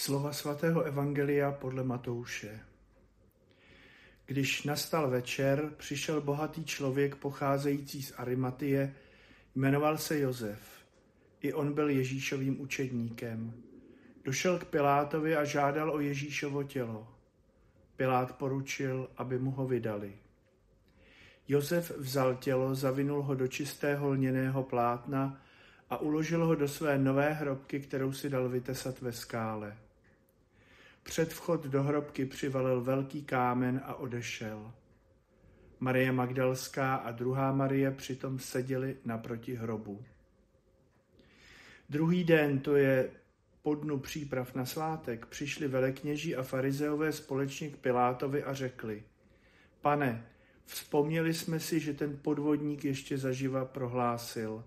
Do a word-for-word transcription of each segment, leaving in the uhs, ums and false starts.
Slova svatého evangelia podle Matouše. Když nastal večer, přišel bohatý člověk pocházející z Arimatie, jmenoval se Josef. I on byl Ježíšovým učedníkem. Došel k Pilátovi a žádal o Ježíšovo tělo. Pilát poručil, aby mu ho vydali. Josef vzal tělo, zavinul ho do čistého lněného plátna a uložil ho do své nové hrobky, kterou si dal vytesat ve skále. Před vchod do hrobky přivalil velký kámen a odešel. Marie Magdalská a druhá Marie přitom seděly naproti hrobu. Druhý den, to je po dnu příprav na svátek, přišli velekněží a farizeové společně k Pilátovi a řekli: Pane, vzpomněli jsme si, že ten podvodník ještě zaživa prohlásil: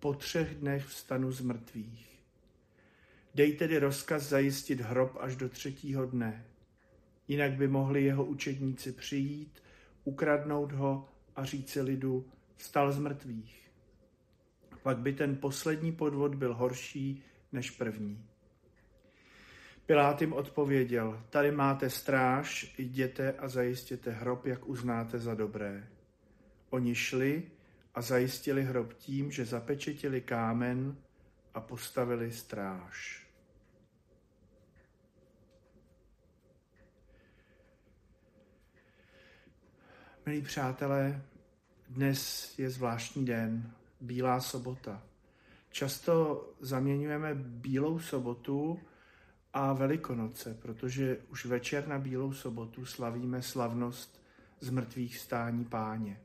Po třech dnech vstanu z mrtvých. Dej tedy rozkaz zajistit hrob až do třetího dne. Jinak by mohli jeho učedníci přijít, ukradnout ho a říci lidu: vstal z mrtvých. Pak by ten poslední podvod byl horší než první. Pilát jim odpověděl: Tady máte stráž, jděte a zajistěte hrob, jak uznáte za dobré. Oni šli a zajistili hrob tím, že zapečetili kámen a postavili stráž. Milí přátelé, dnes je zvláštní den, Bílá sobota. Často zaměňujeme Bílou sobotu a Velikonoce, protože už večer na Bílou sobotu slavíme slavnost zmrtvých stání Páně.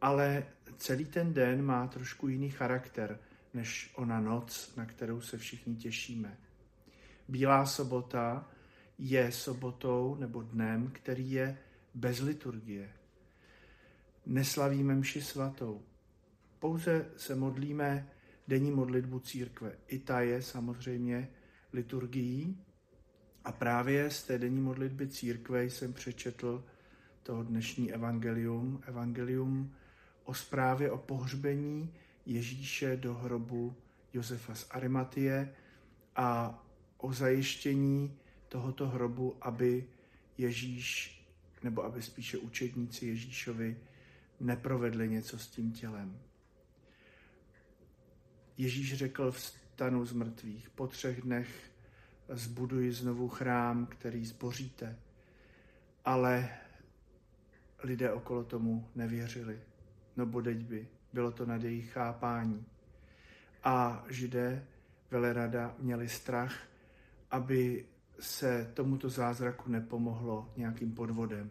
Ale celý ten den má trošku jiný charakter než ona noc, na kterou se všichni těšíme. Bílá sobota je sobotou nebo dnem, který je bez liturgie. Neslavíme mši svatou. Pouze se modlíme denní modlitbu církve. I ta je samozřejmě liturgií. A právě z té denní modlitby církve jsem přečetl to dnešní evangelium, evangelium o zprávě o pohřbení Ježíše do hrobu Josefa z Arimatie a o zajištění tohoto hrobu, aby Ježíš, nebo aby spíše učedníci Ježíšovi neprovedli něco s tím tělem. Ježíš řekl: vstanu z mrtvých, po třech dnech zbuduji znovu chrám, který zboříte. Ale lidé okolo tomu nevěřili, no bodeď by, bylo to nad jejich chápání. A Židé velerada měli strach, aby se tomuto zázraku nepomohlo nějakým podvodem.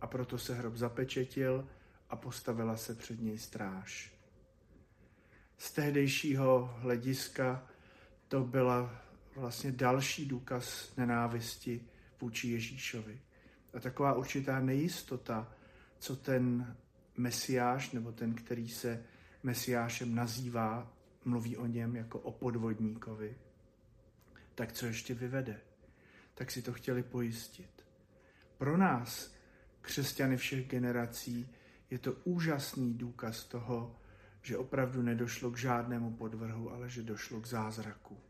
A proto se hrob zapečetil a postavila se před něj stráž. Z tehdejšího hlediska to byla vlastně další důkaz nenávisti vůči Ježíšovi. A taková určitá nejistota, co ten Mesiáš, nebo ten, který se Mesiášem nazývá, mluví o něm jako o podvodníkovi. Tak co ještě vyvede? Tak si to chtěli pojistit. Pro nás, křesťany všech generací, je to úžasný důkaz toho, že opravdu nedošlo k žádnému podvrhu, ale že došlo k zázraku.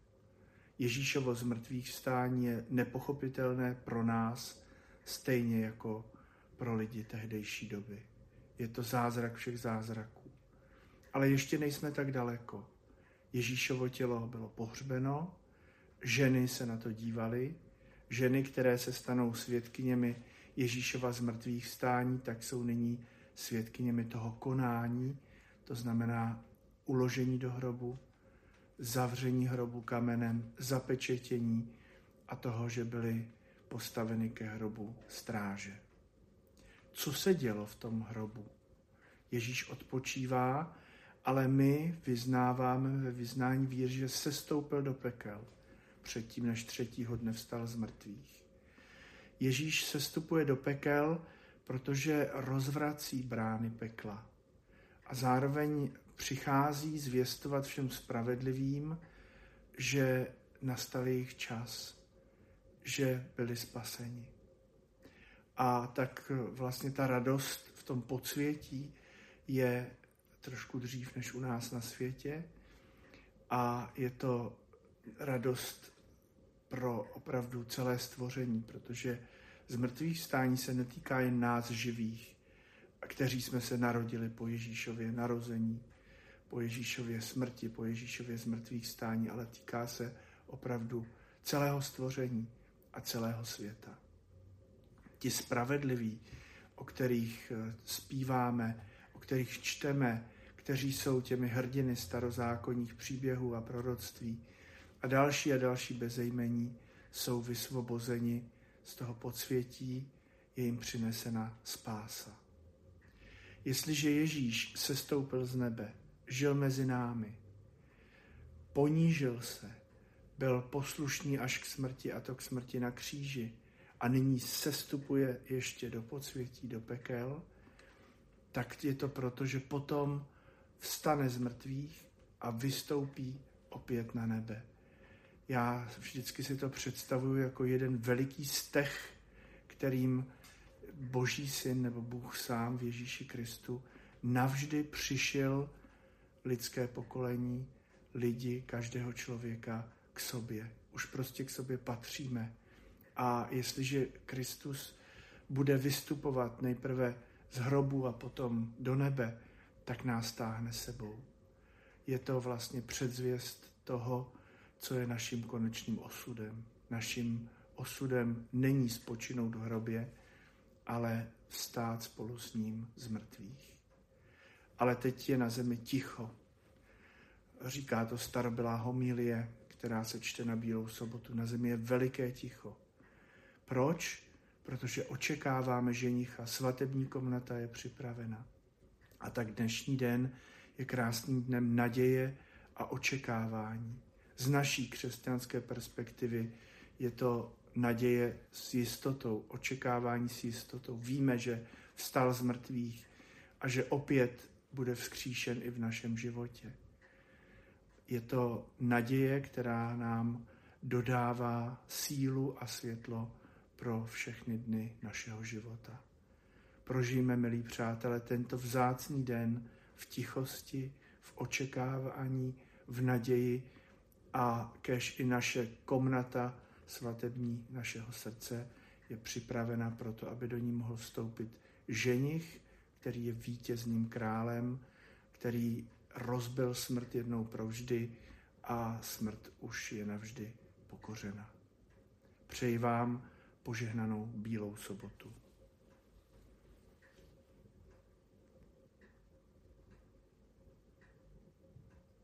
Ježíšovo zmrtvých vstání je nepochopitelné pro nás, stejně jako pro lidi tehdejší doby. Je to zázrak všech zázraků. Ale ještě nejsme tak daleko. Ježíšovo tělo bylo pohřbeno, ženy se na to dívaly, ženy, které se stanou svědkyněmi Ježíšova zmrtvých vstání, tak jsou nyní svědkyněmi toho konání, to znamená uložení do hrobu, zavření hrobu kamenem, zapečetění a toho, že byly postaveny ke hrobu stráže. Co se dělo v tom hrobu? Ježíš odpočívá, ale my vyznáváme ve vyznání víry, že sestoupil do pekel předtím, než třetího dne vstal z mrtvých. Ježíš sestupuje do pekel, protože rozvrací brány pekla a zároveň přichází zvěstovat všem spravedlivým, že nastal jejich čas, že byli spaseni. A tak vlastně ta radost v tom podsvětí je trošku dřív než u nás na světě a je to radost pro opravdu celé stvoření, protože z mrtvých vstání se netýká jen nás živých, kteří jsme se narodili po Ježíšově narození, po Ježíšově smrti, po Ježíšově zmrtvých vstání, ale týká se opravdu celého stvoření a celého světa. Ti spravedliví, o kterých zpíváme, o kterých čteme, kteří jsou těmi hrdiny starozákonních příběhů a proroctví a další a další bezejmení, jsou vysvobozeni z toho podsvětí, je jim přinesena spása. Jestliže Ježíš sestoupil z nebe, žil mezi námi, ponížil se, byl poslušný až k smrti, a to k smrti na kříži, a nyní sestupuje ještě do podsvětí, do pekel, tak je to proto, že potom vstane z mrtvých a vystoupí opět na nebe. Já vždycky si to představuju jako jeden veliký stech, kterým Boží syn nebo Bůh sám v Ježíši Kristu navždy přišel lidské pokolení, lidi, každého člověka k sobě. Už prostě k sobě patříme. A jestliže Kristus bude vystupovat nejprve z hrobu a potom do nebe, tak nás táhne sebou. Je to vlastně předzvěst toho, co je naším konečným osudem. Naším osudem není spočinout v hrobě, ale vstát spolu s ním z mrtvých. Ale teď je na zemi ticho. Říká to starobylá homilie, která se čte na Bílou sobotu. Na zemi je veliké ticho. Proč? Protože očekáváme ženicha, svatební komnata je připravena. A tak dnešní den je krásným dnem naděje a očekávání. Z naší křesťanské perspektivy je to naděje s jistotou, očekávání s jistotou. Víme, že vstal z mrtvých a že opět bude vzkříšen i v našem životě. Je to naděje, která nám dodává sílu a světlo pro všechny dny našeho života. Prožijme, milí přátelé, tento vzácný den v tichosti, v očekávání, v naději, a kéž i naše komnata svatební našeho srdce je připravena proto, aby do ní mohl vstoupit ženich, který je vítězným králem, který rozbil smrt jednou provždy a smrt už je navždy pokořena. Přeji vám požehnanou Bílou sobotu.